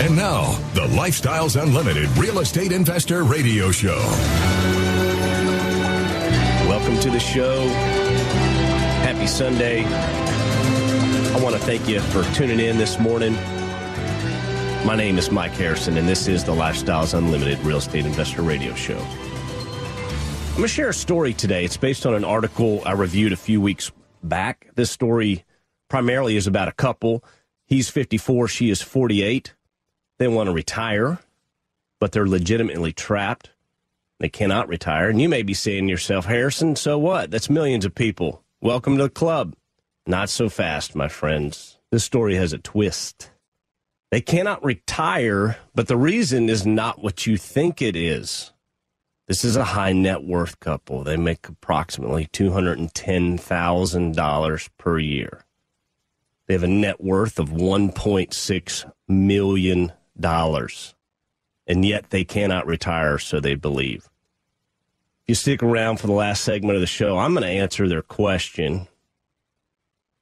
And now, the Lifestyles Unlimited Real Estate Investor Radio Show. Welcome to the show. Happy Sunday. I want to thank you for tuning in this morning. My name is Mike Harrison, and this is the Lifestyles Unlimited Real Estate Investor Radio Show. I'm going to share a story today. It's based on an article I reviewed a few weeks back. This story primarily is about a couple. He's 54, she is 48. They want to retire, but they're legitimately trapped. They cannot retire. And you may be saying to yourself, Harrison, so what? That's millions of people. Welcome to the club. Not so fast, my friends. This story has a twist. They cannot retire, but the reason is not what you think it is. This is a high net worth couple. They make approximately $210,000 per year. They have a net worth of $1.6 million. And yet they cannot retire, so they believe. If you stick around for the last segment of the show, I'm going to answer their question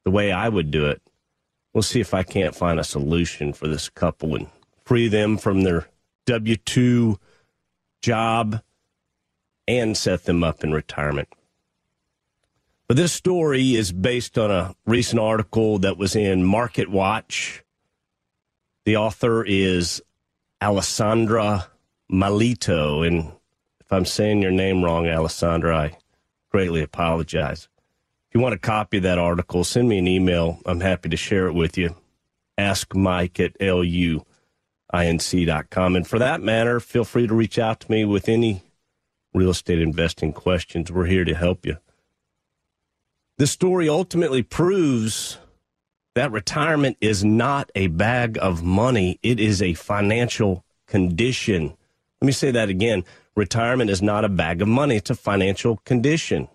the way I would do it. We'll see if I can't find a solution for this couple and free them from their W-2 job and set them up in retirement. But this story is based on a recent article that was in MarketWatch. The author is Alessandra Malito, and if I'm saying your name wrong, Alessandra, I greatly apologize. If you want to copy that article, send me an email. I'm happy to share it with you. askmike@luinc.com. And for that matter, feel free to reach out to me with any real estate investing questions. We're here to help you. This story ultimately proves that retirement is not a bag of money. It is a financial condition. Let me say that again. Retirement is not a bag of money. It's a financial condition.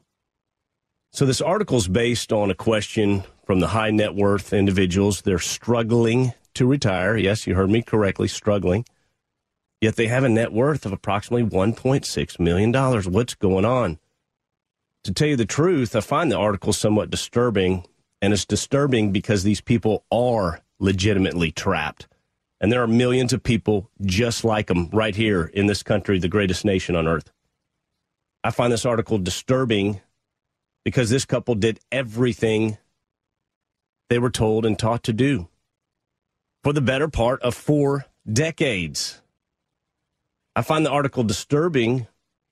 So this article is based on a question from the high net worth individuals. They're struggling to retire. Yes, you heard me correctly, struggling. Yet they have a net worth of approximately $1.6 million. What's going on? To tell you the truth, I find the article somewhat disturbing, and it's disturbing because these people are legitimately trapped, and there are millions of people just like them right here in this country, the greatest nation on earth. I find this article disturbing because this couple did everything they were told and taught to do for the better part of 4 decades. I find the article disturbing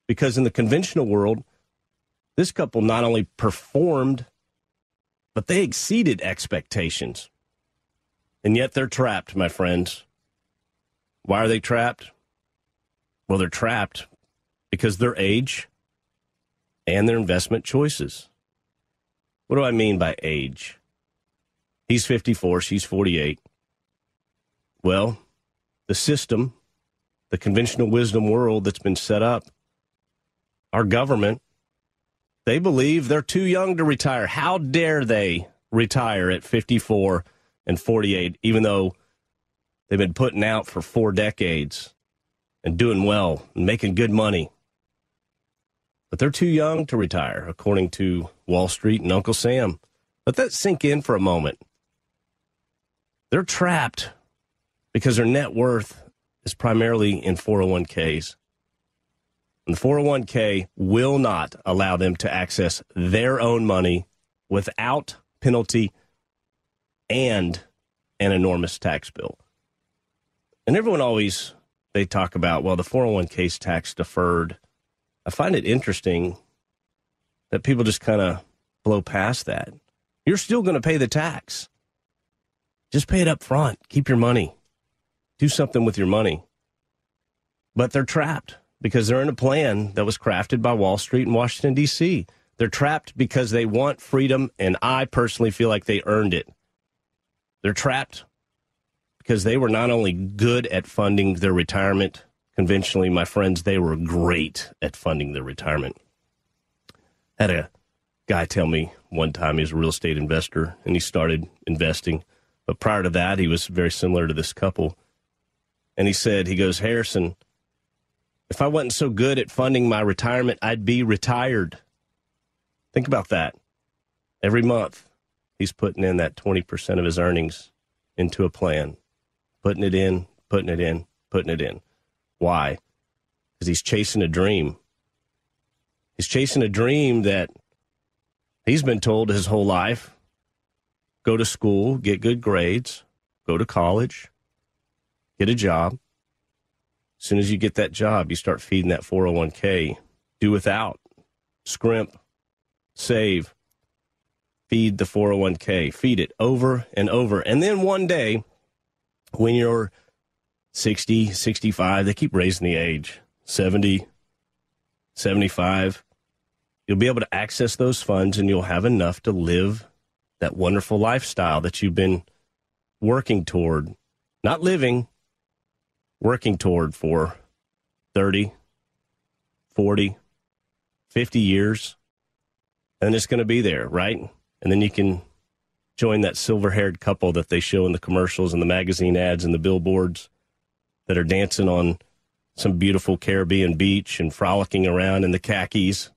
because in the conventional world, this couple not only performed, but they exceeded expectations. And yet they're trapped, my friends. Why are they trapped? Well, they're trapped because of their age and their investment choices. What do I mean by age? He's 54, she's 48. Well, the system, the conventional wisdom world that's been set up, our government, they believe they're too young to retire. How dare they retire at 54 and 48, even though they've been putting out for 4 decades and doing well and making good money. but they're too young to retire, according to Wall Street and Uncle Sam. Let that sink in for a moment. They're trapped because their net worth is primarily in 401ks. And the 401k will not allow them to access their own money without penalty and an enormous tax bill. And everyone always, they talk about, well, the 401k is tax deferred. I find it interesting that people just kind of blow past that. You're still going to pay the tax. Just pay it up front. Keep your money. Do something with your money. But they're trapped because they're in a plan that was crafted by Wall Street in Washington, D.C. They're trapped because they want freedom, and I personally feel like they earned it. They're trapped because they were not only good at funding their retirement, conventionally, my friends, they were great at funding their retirement. I had a guy tell me one time he's a real estate investor, and he started investing. But prior to that, he was very similar to this couple. And he said, he goes, Harrison, if I wasn't so good at funding my retirement, I'd be retired. Think about that. Every month, he's putting in that 20% of his earnings into a plan, putting it in. Why? Because he's chasing a dream. He's chasing a dream that he's been told his whole life, go to school, get good grades, go to college, get a job. As soon as you get that job, you start feeding that 401k. Do without, scrimp, save, feed the 401k, feed it over and over. And then one day, when you're 60, 65, they keep raising the age, 70, 75, you'll be able to access those funds and you'll have enough to live that wonderful lifestyle that you've been working toward, not living, working toward for 30, 40, 50 years. And it's going to be there, right? And then you can join that silver-haired couple that they show in the commercials and the magazine ads and the billboards that are dancing on some beautiful Caribbean beach and frolicking around in the khakis,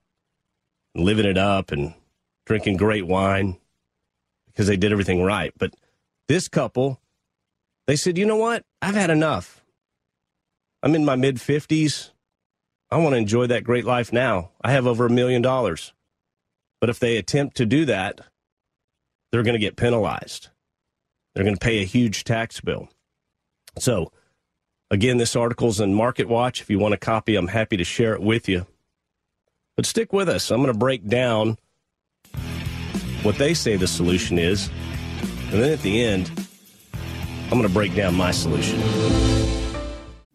and living it up and drinking great wine because they did everything right. But this couple, they said, you know what? I've had enough. I'm in my mid-50s. I want to enjoy that great life now. I have over $1 million. But if they attempt to do that, they're going to get penalized. They're going to pay a huge tax bill. So, again, this article's in MarketWatch. If you want a copy, I'm happy to share it with you. But stick with us. I'm going to break down what they say the solution is. And then at the end, I'm going to break down my solution.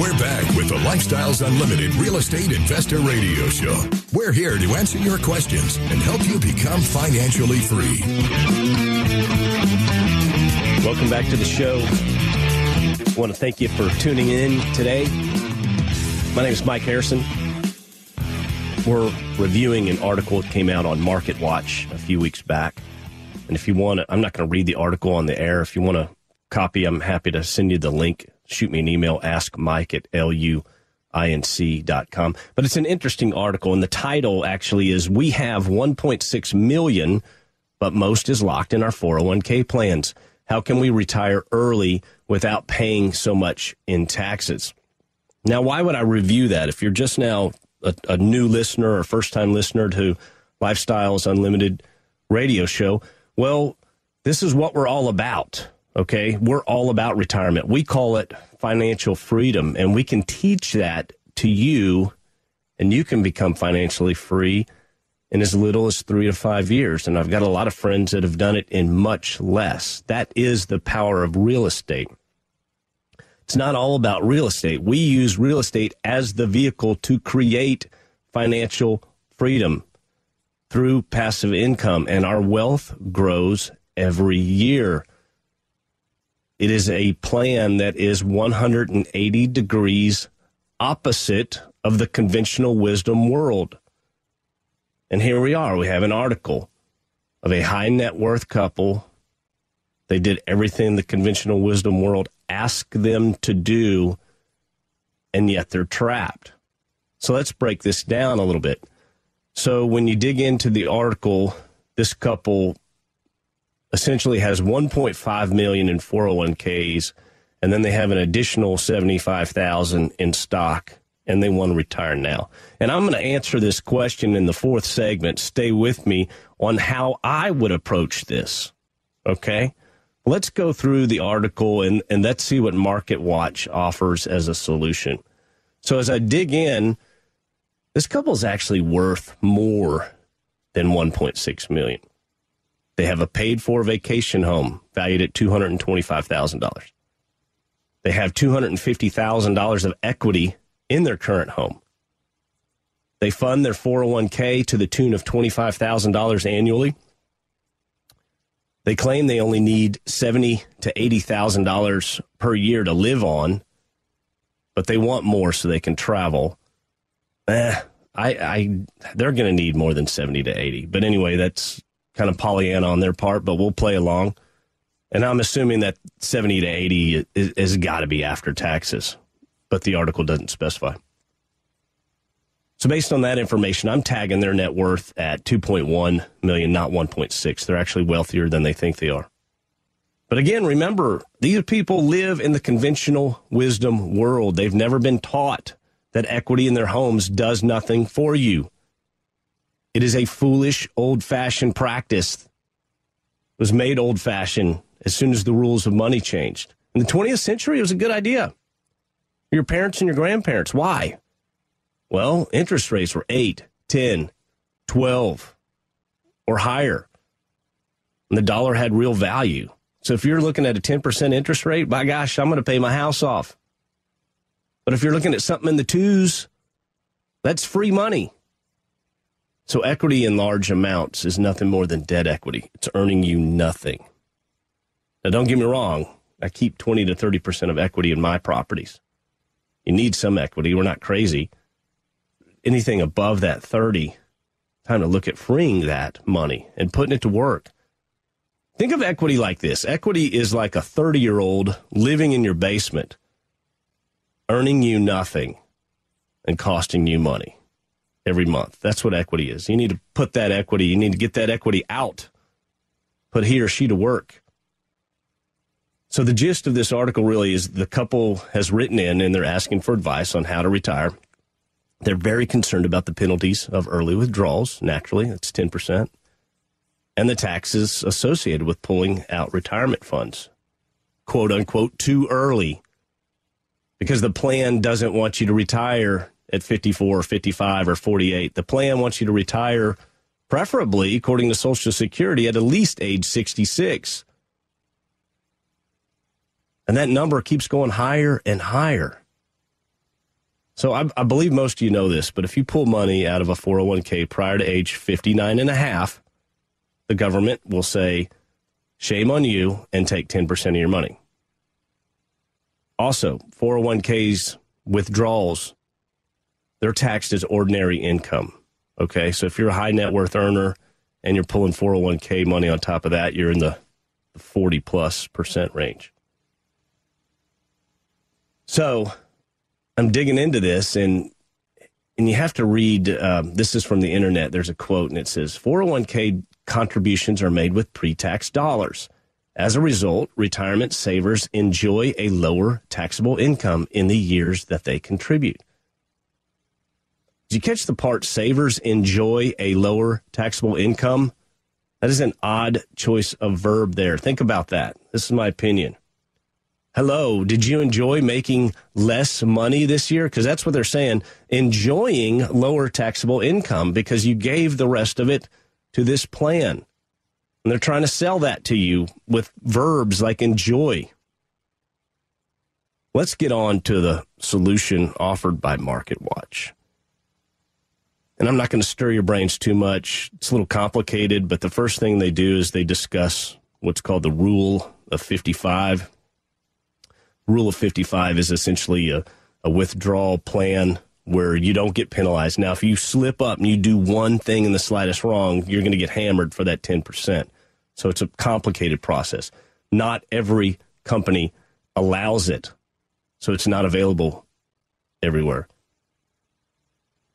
We're back with the Lifestyles Unlimited Real Estate Investor Radio Show. We're here to answer your questions and help you become financially free. Welcome back to the show. I want to thank you for tuning in today. My name is Mike Harrison. We're reviewing an article that came out on MarketWatch a few weeks back. And if you want to, I'm not going to read the article on the air. If you want to copy, I'm happy to send you the link. Shoot me an email, askmike@luinc.com. But it's an interesting article, and the title actually is, we have 1.6 million, but most is locked in our 401k plans. How can we retire early without paying so much in taxes? Now, why would I review that? If you're just now a new listener or first-time listener to Lifestyles Unlimited radio show, well, this is what we're all about, okay? We're all about retirement. We call it financial freedom, and we can teach that to you, and you can become financially free in as little as 3 to 5 years. And I've got a lot of friends that have done it in much less. That is the power of real estate. It's not all about real estate. We use real estate as the vehicle to create financial freedom through passive income, and our wealth grows every year. It is a plan that is 180 degrees opposite of the conventional wisdom world. And here we are. We have an article of a high net worth couple. They did everything the conventional wisdom world asked them to do, and yet they're trapped. So let's break this down a little bit. So when you dig into the article, this couple essentially has 1.5 million in 401ks, and then they have an additional 75,000 in stock, and they want to retire now. And I'm going to answer this question in the fourth segment. Stay with me on how I would approach this. Okay? Let's go through the article and let's see what MarketWatch offers as a solution. So as I dig in, this couple is actually worth more than $1.6 million. They have a paid-for vacation home valued at $225,000. They have $250,000 of equity in their current home. They fund their 401k to the tune of $25,000 annually. They claim they only need $70,000 to $80,000 per year to live on, but they want more so they can travel. They're going to need more than 70 to 80. But anyway, that's kind of Pollyanna on their part, but we'll play along. And I'm assuming that 70 to 80 has got to be after taxes, but the article doesn't specify. So based on that information, I'm tagging their net worth at 2.1 million, not 1.6. They're actually wealthier than they think they are. But again, remember, these people live in the conventional wisdom world. They've never been taught that equity in their homes does nothing for you. It is a foolish, old-fashioned practice. It was made old-fashioned as soon as the rules of money changed. In the 20th century, it was a good idea. Your parents and your grandparents. Why? Well, interest rates were 8, 10, 12, or higher. And the dollar had real value. So if you're looking at a 10% interest rate, by gosh, I'm going to pay my house off. But if you're looking at something in the twos, that's free money. So equity in large amounts is nothing more than debt equity. It's earning you nothing. Now, don't get me wrong. I keep 20 to 30% of equity in my properties. You need some equity. We're not crazy. Anything above that 30, time to look at freeing that money and putting it to work. Think of equity like this. Equity is like a 30-year-old living in your basement, earning you nothing and costing you money every month. That's what equity is. You need to put that equity, you need to get that equity out, put he or she to work. So the gist of this article really is the couple has written in and they're asking for advice on how to retire. They're very concerned about the penalties of early withdrawals, naturally, it's 10%, and the taxes associated with pulling out retirement funds, quote unquote, too early, because the plan doesn't want you to retire at 54 or 55 or 48. The plan wants you to retire, preferably, according to Social Security, at least age 66. And that number keeps going higher and higher. So I believe most of you know this, but if you pull money out of a 401k prior to age 59 and a half, the government will say, shame on you, and take 10% of your money. Also, 401k's withdrawals, they're taxed as ordinary income. Okay, so if you're a high net worth earner and you're pulling 401k money on top of that, you're in the 40%+ range. So I'm digging into this, and you have to read, this is from the internet. There's a quote, and it says, 401k contributions are made with pre-tax dollars. As a result, retirement savers enjoy a lower taxable income in the years that they contribute. Did you catch the part, savers enjoy a lower taxable income? That is an odd choice of verb there. Think about that. This is my opinion. Hello, did you enjoy making less money this year? Because that's what they're saying, enjoying lower taxable income because you gave the rest of it to this plan. And they're trying to sell that to you with verbs like enjoy. Let's get on to the solution offered by MarketWatch. And I'm not going to stir your brains too much. It's a little complicated, but the first thing they do is they discuss what's called the Rule of 55. Rule of 55 is essentially a withdrawal plan where you don't get penalized. Now, if you slip up and you do one thing in the slightest wrong, you're going to get hammered for that 10%. So it's a complicated process. Not every company allows it, so it's not available everywhere.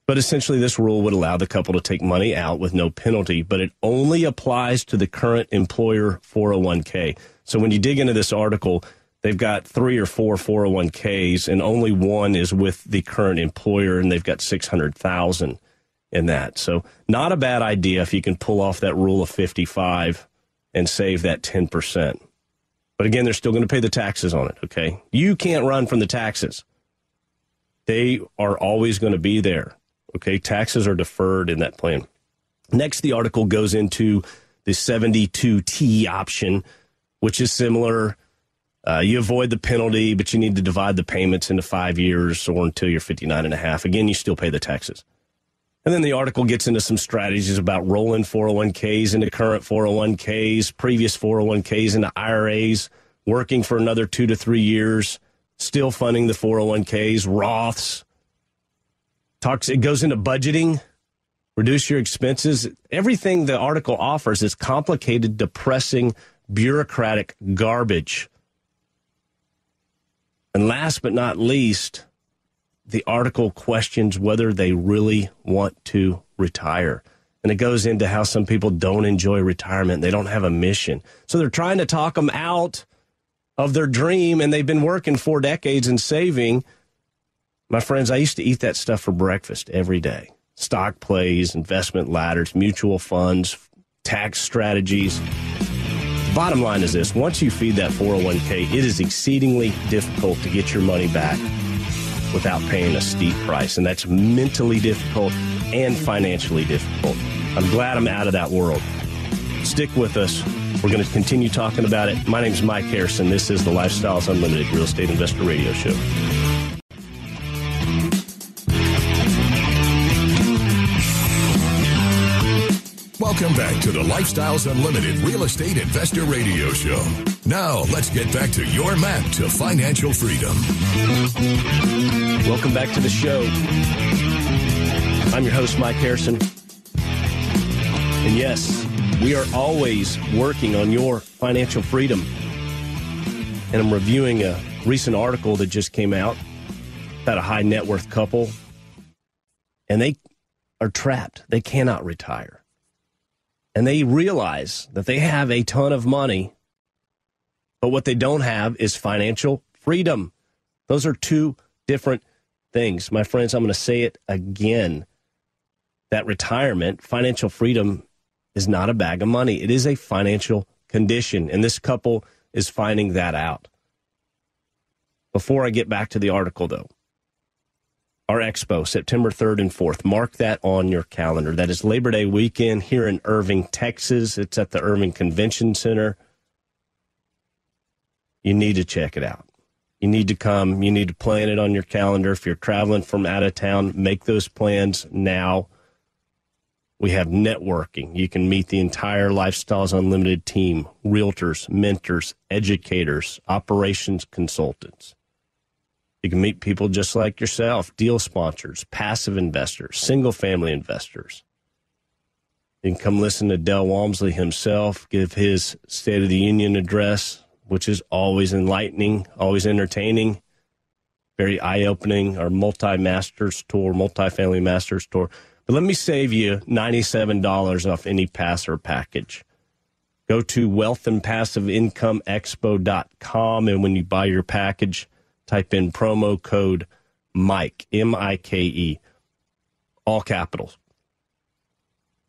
But essentially, this rule would allow the couple to take money out with no penalty, but it only applies to the current employer 401k. So when you dig into this article, they've got 3 or 4 401ks, and only one is with the current employer, and they've got $600,000 in that. So not a bad idea if you can pull off that Rule of 55 and save that 10%. But again, they're still going to pay the taxes on it, okay? You can't run from the taxes. They are always going to be there. Okay, taxes are deferred in that plan. Next, the article goes into the 72T option, which is similar. You avoid the penalty, but you need to divide the payments into 5 years or until you're 59 and a half. Again, you still pay the taxes. And then the article gets into some strategies about rolling 401ks into current 401ks, previous 401ks into IRAs, working for another 2 to 3 years, still funding the 401ks, Roths. It goes into budgeting, reduce your expenses. Everything the article offers is complicated, depressing, bureaucratic garbage. And last but not least, the article questions whether they really want to retire. And it goes into how some people don't enjoy retirement. They don't have a mission. So they're trying to talk them out of their dream, and they've been working 4 decades and saving. My friends, I used to eat that stuff for breakfast every day. Stock plays, investment ladders, mutual funds, tax strategies. Bottom line is this. Once you feed that 401k, it is exceedingly difficult to get your money back without paying a steep price. And that's mentally difficult and financially difficult. I'm glad I'm out of that world. Stick with us. We're going to continue talking about it. My name's Mike Harrison. This is the Lifestyles Unlimited Real Estate Investor Radio Show. Welcome back to the Lifestyles Unlimited Real Estate Investor Radio Show. Now, let's get back to your map to financial freedom. Welcome back to the show. I'm your host, Mike Harrison. And yes, we are always working on your financial freedom. And I'm reviewing a recent article that just came out about a high net worth couple. And they are trapped. They cannot retire. And they realize that they have a ton of money, but what they don't have is financial freedom. Those are 2 different things. My friends, I'm going to say it again, that retirement, financial freedom, is not a bag of money. It is a financial condition, and this couple is finding that out. Before I get back to the article, though, our expo, September 3rd and 4th. Mark that on your calendar. That is Labor Day weekend here in Irving, Texas. It's at the Irving Convention Center. You need to check it out. You need to come. You need to plan it on your calendar. If you're traveling from out of town, make those plans now. We have networking. You can meet the entire Lifestyles Unlimited team, realtors, mentors, educators, operations consultants. You can meet people just like yourself, deal sponsors, passive investors, single-family investors. You can come listen to Del Walmsley himself give his State of the Union address, which is always enlightening, always entertaining, very eye-opening, our multi-family masters tour. But let me save you $97 off any pass or package. Go to wealthandpassiveincomeexpo.com, and when you buy your package, type in promo code MIKE, M-I-K-E, all capitals.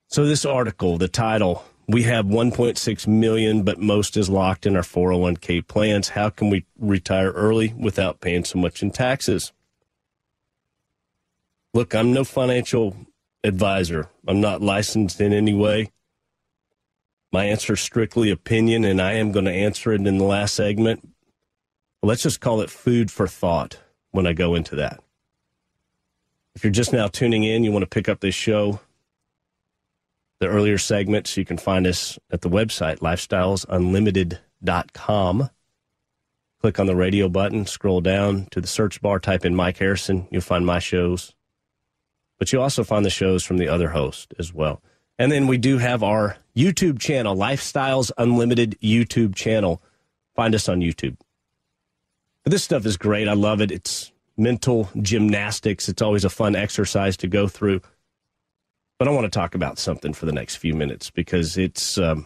So this article, the title, we have 1.6 million, but most is locked in our 401k plans. How can we retire early without paying so much in taxes? Look, I'm no financial advisor. I'm not licensed in any way. My answer is strictly opinion, and I am going to answer it in the last segment. Let's just call it food for thought when I go into that. If you're just now tuning in, you want to pick up this show, the earlier segments, you can find us at the website, lifestylesunlimited.com. Click on the radio button, scroll down to the search bar, type in Mike Harrison. You'll find my shows. But you'll also find the shows from the other host as well. And then we do have our YouTube channel, Lifestyles Unlimited YouTube channel. Find us on YouTube. But this stuff is great. I love it. It's mental gymnastics. It's always a fun exercise to go through. But I want to talk about something for the next few minutes because it's the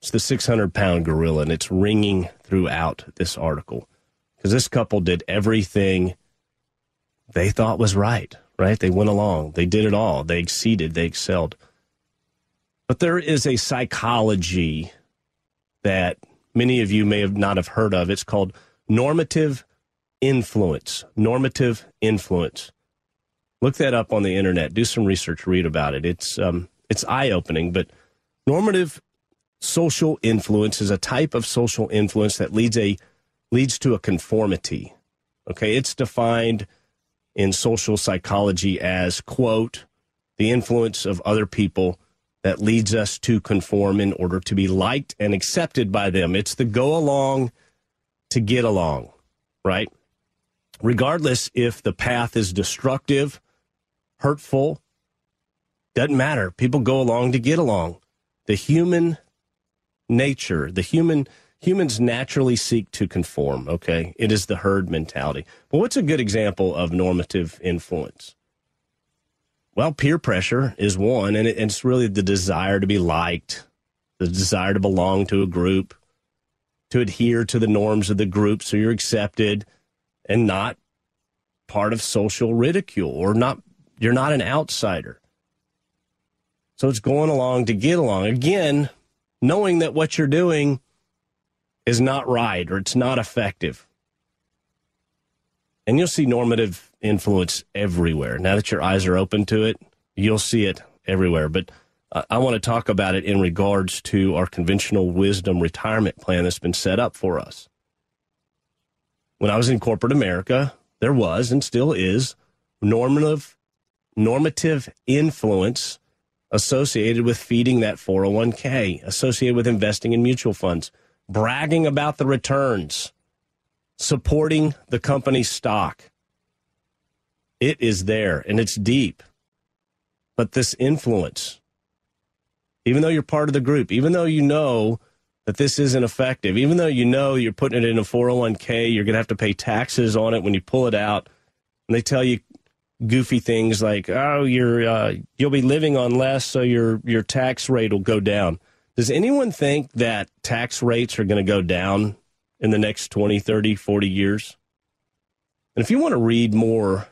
600-pound gorilla, and it's ringing throughout this article because this couple did everything they thought was right, right? They went along. They did it all. They exceeded. They excelled. But there is a psychology that many of you may have not have heard of. It's called normative influence. Normative influence. Look that up on the internet. Do some research. Read about it. It's eye-opening. But normative social influence is a type of social influence that leads to a conformity. Okay, it's defined in social psychology as, quote, the influence of other people that leads us to conform in order to be liked and accepted by them. It's the go along to get along, right? Regardless if the path is destructive, hurtful, doesn't matter. People go along to get along. The human nature, humans naturally seek to conform, okay? It is the herd mentality. But what's a good example of normative influence? Well, peer pressure is one, and it's really the desire to be liked, the desire to belong to a group, to adhere to the norms of the group so you're accepted and not part of social ridicule, or you're not an outsider. So it's going along to get along. Again, knowing that what you're doing is not right or it's not effective. And you'll see normative influence everywhere. Now that your eyes are open to it, you'll see it everywhere. But I want to talk about it in regards to our conventional wisdom retirement plan that's been set up for us. When I was in corporate America, there was and still is normative influence associated with feeding that 401k, associated with investing in mutual funds, bragging about the returns, supporting the company's stock. It is there, and it's deep. But this influence, even though you're part of the group, even though you know that this isn't effective, even though you know you're putting it in a 401k, you're going to have to pay taxes on it when you pull it out, and they tell you goofy things like, oh, you'll be living on less, so your tax rate will go down. Does anyone think that tax rates are going to go down in the next 20, 30, 40 years? And if you want to read more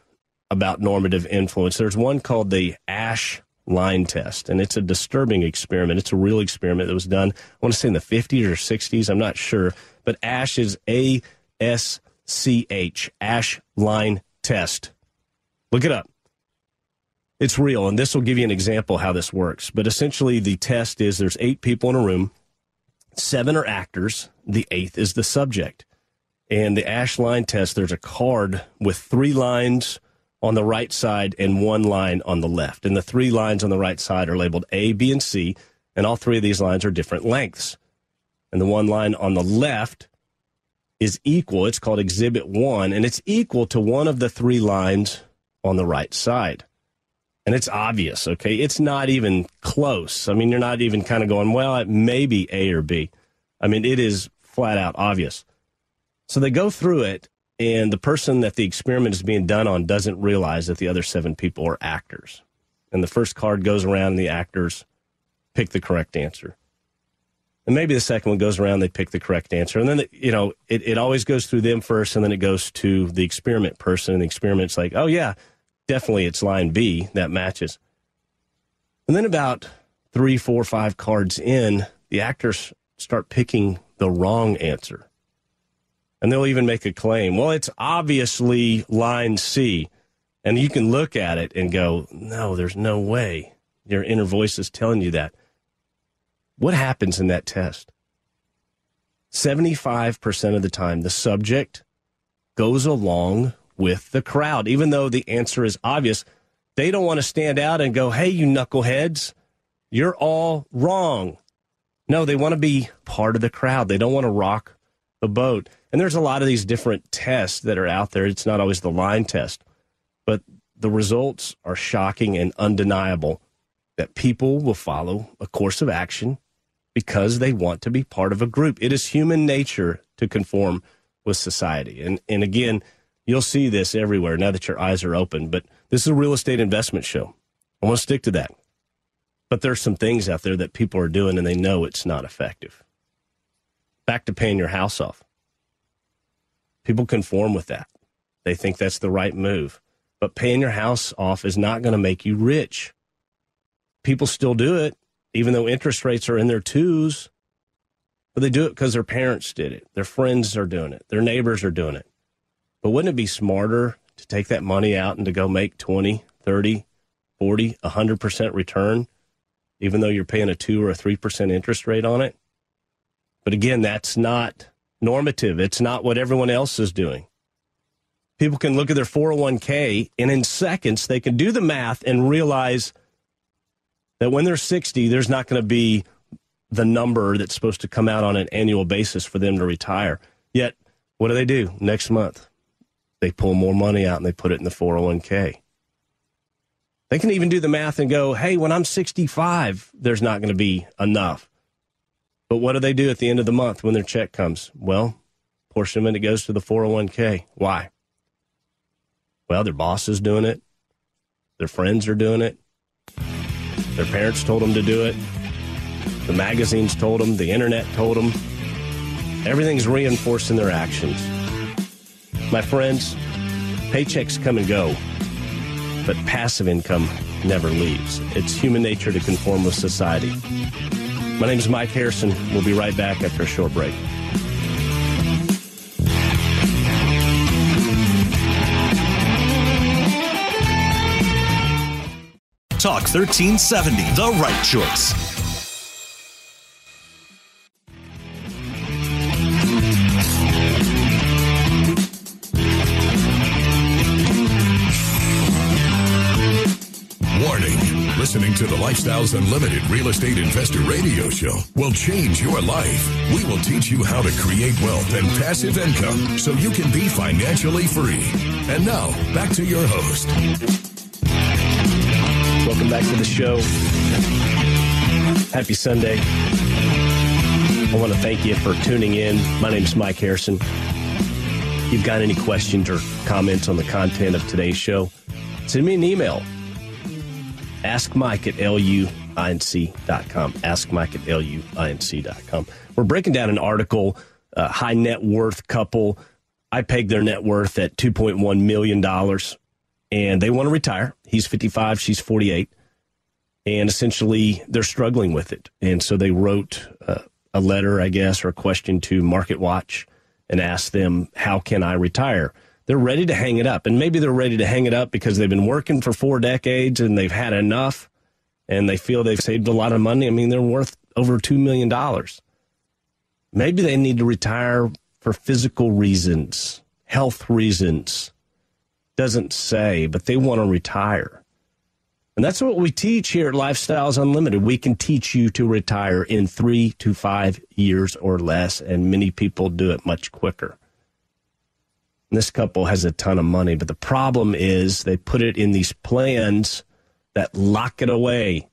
about normative influence, there's one called the Ash line test, and it's a disturbing experiment. It's a real experiment that was done, I want to say in the 50s or 60s, I'm not sure, but Ash is A-S-C-H, Ash line test. Look it up. It's real, and this will give you an example how this works. But essentially, the test is there's 8 people in a room, 7 are actors, the 8th is the subject. And the ASH line test, there's a card with three lines on the right side and one line on the left. And the three lines on the right side are labeled A, B, and C, and all three of these lines are different lengths. And the one line on the left is equal. It's called Exhibit 1, and it's equal to one of the three lines on the right side. And it's obvious, okay? It's not even close. I mean, you're not even kind of going, well, it may be A or B. I mean, it is flat out obvious. So they go through it, and the person that the experiment is being done on doesn't realize that the other seven people are actors. And the first card goes around, and the actors pick the correct answer. And maybe the second one goes around, they pick the correct answer. And then, you know, it always goes through them first, and then it goes to the experiment person, and the experiment's like, oh, yeah. Definitely it's line B that matches. And then about 3, 4, 5 cards in, the actors start picking the wrong answer. And they'll even make a claim. Well, it's obviously line C. And you can look at it and go, no, there's no way. Your inner voice is telling you that. What happens in that test? 75% of the time, the subject goes along with the crowd, even though the answer is obvious. They don't want to stand out and go, hey, you knuckleheads, you're all wrong. No, they want to be part of the crowd. They don't want to rock the boat. And there's a lot of these different tests that are out there. It's not always the line test, but the results are shocking and undeniable that people will follow a course of action because they want to be part of a group. It is human nature to conform with society. And again, you'll see this everywhere now that your eyes are open, but this is a real estate investment show. I want to stick to that. But there's some things out there that people are doing and they know it's not effective. Back to paying your house off. People conform with that. They think that's the right move. But paying your house off is not going to make you rich. People still do it, even though interest rates are in their twos. But they do it because their parents did it. Their friends are doing it. Their neighbors are doing it. But wouldn't it be smarter to take that money out and to go make 20, 30, 40, 100% return, even though you're paying a 2 or a 3% interest rate on it? But again, that's not normative. It's not what everyone else is doing. People can look at their 401k, and in seconds, they can do the math and realize that when they're 60, there's not going to be the number that's supposed to come out on an annual basis for them to retire. Yet, what do? Next month, they pull more money out and they put it in the 401k. They can even do the math and go, hey, when I'm 65, there's not going to be enough. But what do they do at the end of the month when their check comes? Well, portion of it goes to the 401k. Why? Well, their boss is doing it. Their friends are doing it. Their parents told them to do it. The magazines told them. The internet told them. Everything's reinforcing their actions. My friends, paychecks come and go, but passive income never leaves. It's human nature to conform with society. My name is Mike Harrison. We'll be right back after a short break. Talk 1370, the right choice. Listening to the Lifestyles Unlimited Real Estate Investor Radio Show will change your life. We will teach you how to create wealth and passive income so you can be financially free. And now, back to your host. Welcome back to the show. Happy Sunday. I want to thank you for tuning in. My name is Mike Harrison. If you've got any questions or comments on the content of today's show, send me an email. Ask Mike at luinc.com. Ask Mike at luinc.com. We're breaking down an article, high net worth couple. I pegged their net worth at $2.1 million, and they want to retire. He's 55, she's 48, and essentially they're struggling with it. And so they wrote a letter, I guess, or a question to MarketWatch and asked them, how can I retire? They're ready to hang it up, and maybe they're ready to hang it up because they've been working for 4 decades and they've had enough, and they feel they've saved a lot of money. I mean, they're worth over $2 million. Maybe they need to retire for physical reasons, health reasons, doesn't say, but they want to retire. And that's what we teach here at Lifestyles Unlimited. We can teach you to retire in 3 to 5 years or less, and many people do it much quicker. And this couple has a ton of money, but the problem is they put it in these plans that lock it away.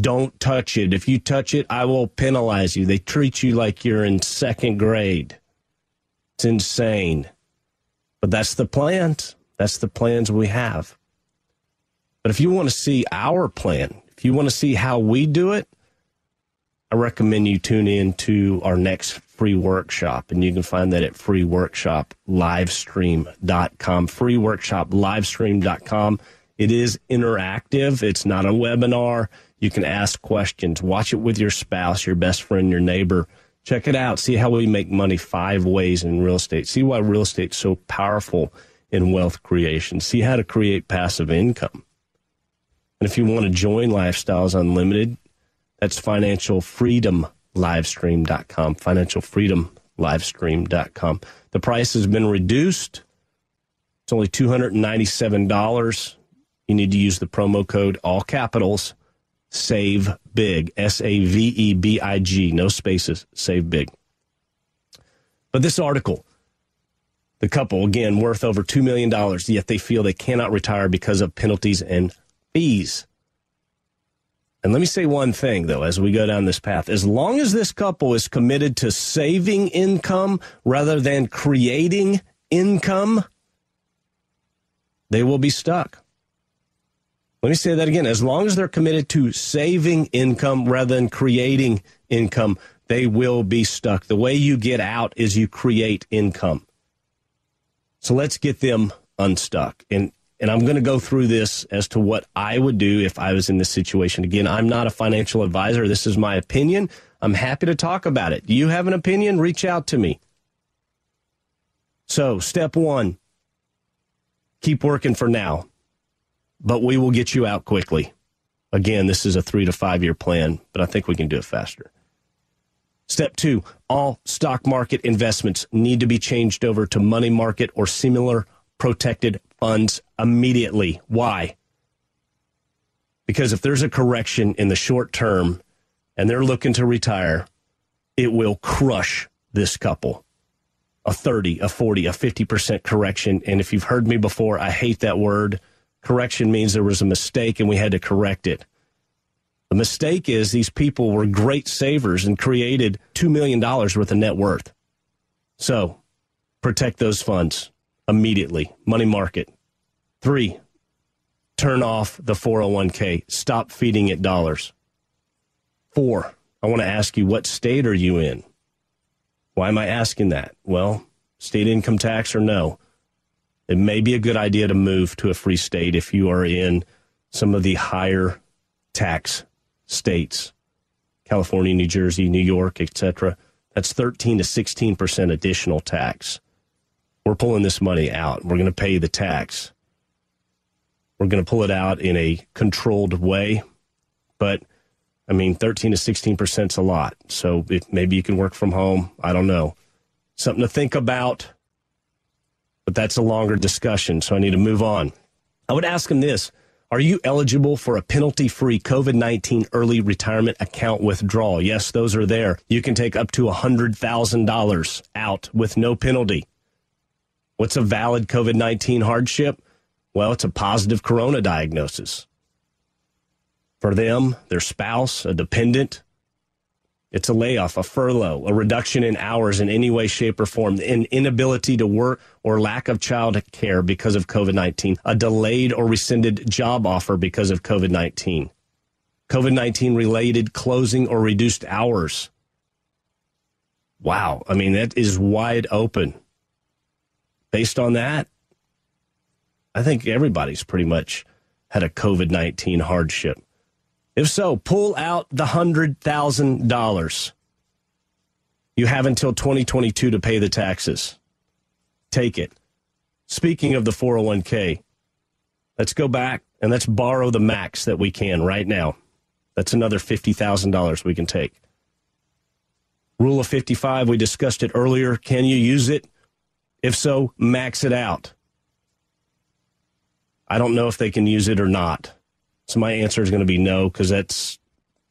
Don't touch it. If you touch it, I will penalize you. They treat you like you're in second grade. It's insane. But that's the plans. That's the plans we have. But if you want to see our plan, if you want to see how we do it, I recommend you tune in to our next free workshop, and you can find that at freeworkshoplivestream.com, freeworkshoplivestream.com. It is interactive. It's not a webinar. You can ask questions. Watch it with your spouse, your best friend, your neighbor. Check it out. See how we make money 5 ways in real estate. See why real estate's so powerful in wealth creation. See how to create passive income. And if you want to join Lifestyles Unlimited, that's financialfreedomlivestream.com, financialfreedomlivestream.com. The price has been reduced. It's only $297. You need to use the promo code, all capitals, save big, SAVEBIG, no spaces, save big. But this article, the couple, again, worth over $2 million, yet they feel they cannot retire because of penalties and fees. And let me say one thing, though, as we go down this path. As long as this couple is committed to saving income rather than creating income, they will be stuck. Let me say that again. As long as they're committed to saving income rather than creating income, they will be stuck. The way you get out is you create income. So let's get them unstuck. And I'm going to go through this as to what I would do if I was in this situation. Again, I'm not a financial advisor. This is my opinion. I'm happy to talk about it. Do you have an opinion? Reach out to me. So step one, keep working for now, but we will get you out quickly. Again, this is a 3 to 5 year plan, but I think we can do it faster. Step two, all stock market investments need to be changed over to money market or similar protected funds immediately. Why? Because if there's a correction in the short term and they're looking to retire, it will crush this couple. A 30, a 40, a 50% correction. And if you've heard me before, I hate that word. Correction means there was a mistake and we had to correct it. The mistake is these people were great savers and created $2 million worth of net worth. So protect those funds immediately. Money market. 3, turn off the 401k. Stop feeding it dollars. 4, I want to ask you, what state are you in? Why am I asking that? Well, state income tax or no? It may be a good idea to move to a free state if you are in some of the higher tax states, California, New Jersey, New York, etc. That's 13 to 16% additional tax. We're pulling this money out. We're going to pay the tax. We're going to pull it out in a controlled way. But, I mean, 13 to 16% is a lot. So maybe you can work from home. I don't know. Something to think about. But that's a longer discussion, so I need to move on. I would ask them this. Are you eligible for a penalty-free COVID-19 early retirement account withdrawal? Yes, those are there. You can take up to $100,000 out with no penalty. What's a valid COVID-19 hardship? Well, it's a positive corona diagnosis. For them, their spouse, a dependent, it's a layoff, a furlough, a reduction in hours in any way, shape, or form, an inability to work or lack of child care because of COVID-19, a delayed or rescinded job offer because of COVID-19, COVID-19-related closing or reduced hours. Wow, I mean, that is wide open. Based on that, I think everybody's pretty much had a COVID-19 hardship. If so, pull out the $100,000. You have until 2022 to pay the taxes. Take it. Speaking of the 401k, let's go back and let's borrow the max that we can right now. That's another $50,000 we can take. Rule of 55, we discussed it earlier. Can you use it? If so, max it out. I don't know if they can use it or not. So my answer is going to be no, because that's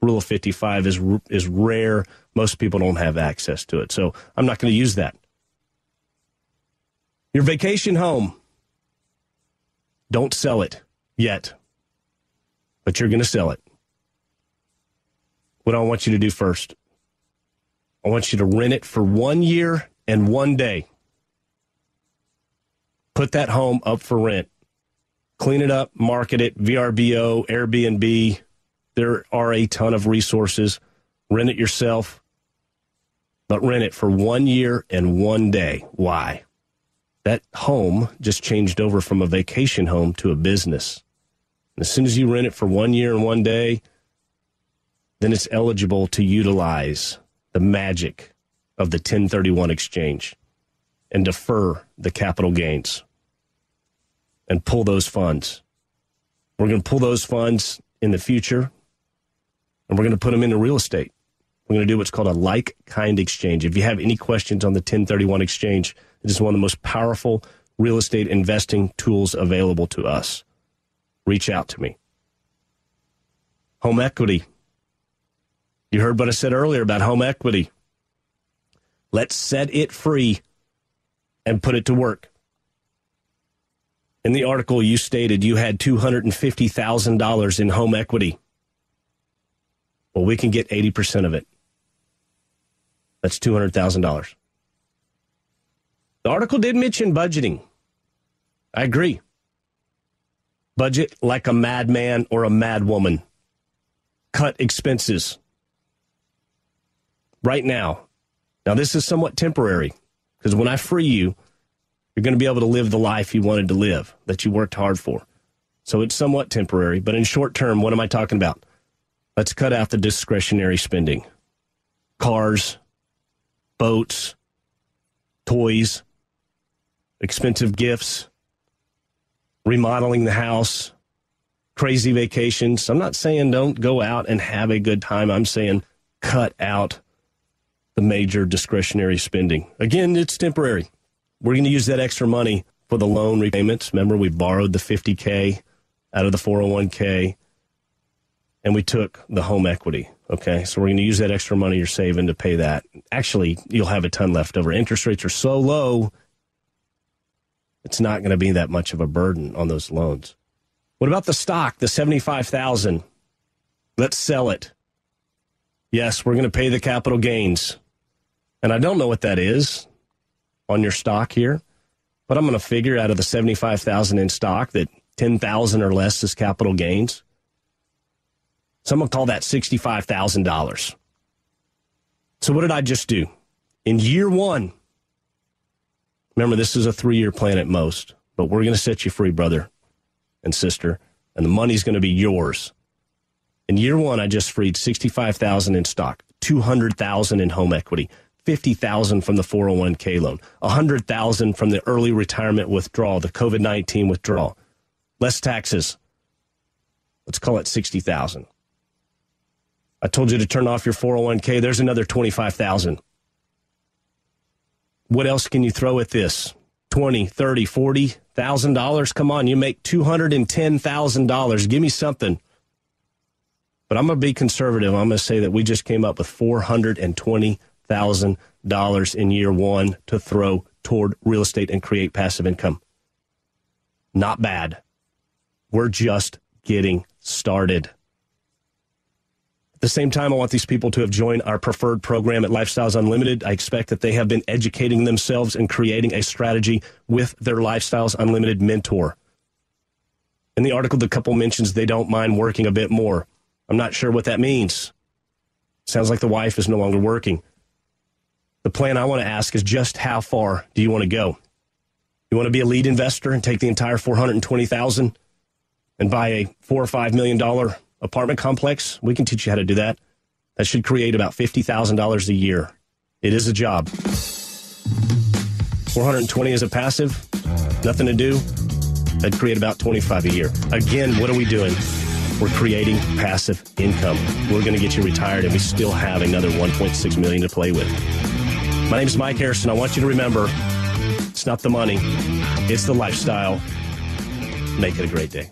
Rule of 55 is rare. Most people don't have access to it. So I'm not going to use that. Your vacation home, don't sell it yet, but you're going to sell it. What I want you to do first, I want you to rent it for 1 year and 1 day. Put that home up for rent. Clean it up, market it, VRBO, Airbnb. There are a ton of resources. Rent it yourself, but rent it for 1 year and 1 day. Why? That home just changed over from a vacation home to a business. And as soon as you rent it for 1 year and 1 day, then it's eligible to utilize the magic of the 1031 exchange and defer the capital gains and pull those funds. We're going to pull those funds in the future, and we're going to put them into real estate. We're going to do what's called a like-kind exchange. If you have any questions on the 1031 exchange, it is one of the most powerful real estate investing tools available to us. Reach out to me. Home equity. You heard what I said earlier about home equity. Let's set it free and put it to work. In the article, you stated you had $250,000 in home equity. Well, we can get 80% of it. That's $200,000. The article did mention budgeting. I agree. Budget like a madman or a madwoman. Cut expenses. Right now. Now, this is somewhat temporary, because when I free you, you're going to be able to live the life you wanted to live, that you worked hard for. So it's somewhat temporary, but in short term, what am I talking about? Let's cut out the discretionary spending. Cars, boats, toys, expensive gifts, remodeling the house, crazy vacations. I'm not saying don't go out and have a good time. I'm saying cut out the major discretionary spending. Again, it's temporary. We're going to use that extra money for the loan repayments. Remember, we borrowed the $50K out of the 401K, and we took the home equity, okay? So we're going to use that extra money you're saving to pay that. Actually, you'll have a ton left over. Interest rates are so low, it's not going to be that much of a burden on those loans. What about the stock, the $75,000? Let's sell it. Yes, we're going to pay the capital gains. And I don't know what that is on your stock here, but I'm going to figure out of the $75,000 in stock that $10,000 or less is capital gains. So I'm going to call that $65,000. So what did I just do? In year one, remember, this is a 3-year plan at most, but we're going to set you free, brother and sister, and the money's going to be yours. In year one, I just freed $65,000 in stock, $200,000 in home equity, $50,000 from the 401k loan, $100,000 from the early retirement withdrawal, the COVID-19 withdrawal, less taxes. Let's call it $60,000. I told you to turn off your 401k. There's another $25,000. What else can you throw at this? $20,000, $30,000, $40,000? Come on, you make $210,000. Give me something. But I'm going to be conservative. I'm going to say that we just came up with $420,000 in year one to throw toward real estate and create passive income. Not bad. We're just getting started. At the same time, I want these people to have joined our preferred program at Lifestyles Unlimited. I expect that they have been educating themselves and creating a strategy with their Lifestyles Unlimited mentor. In the article, the couple mentions they don't mind working a bit more. I'm not sure what that means. Sounds like the wife is no longer working. The plan I want to ask is, just how far do you want to go? You want to be a lead investor and take the entire $420,000 and buy a $4 or $5 million apartment complex? We can teach you how to do that. That should create about $50,000 a year. It is a job. 420 is a passive, nothing to do. That'd create about 25 a year. Again, what are we doing? We're creating passive income. We're going to get you retired, and we still have another $1.6 million to play with. My name is Mike Harrison. I want you to remember, it's not the money, it's the lifestyle. Make it a great day.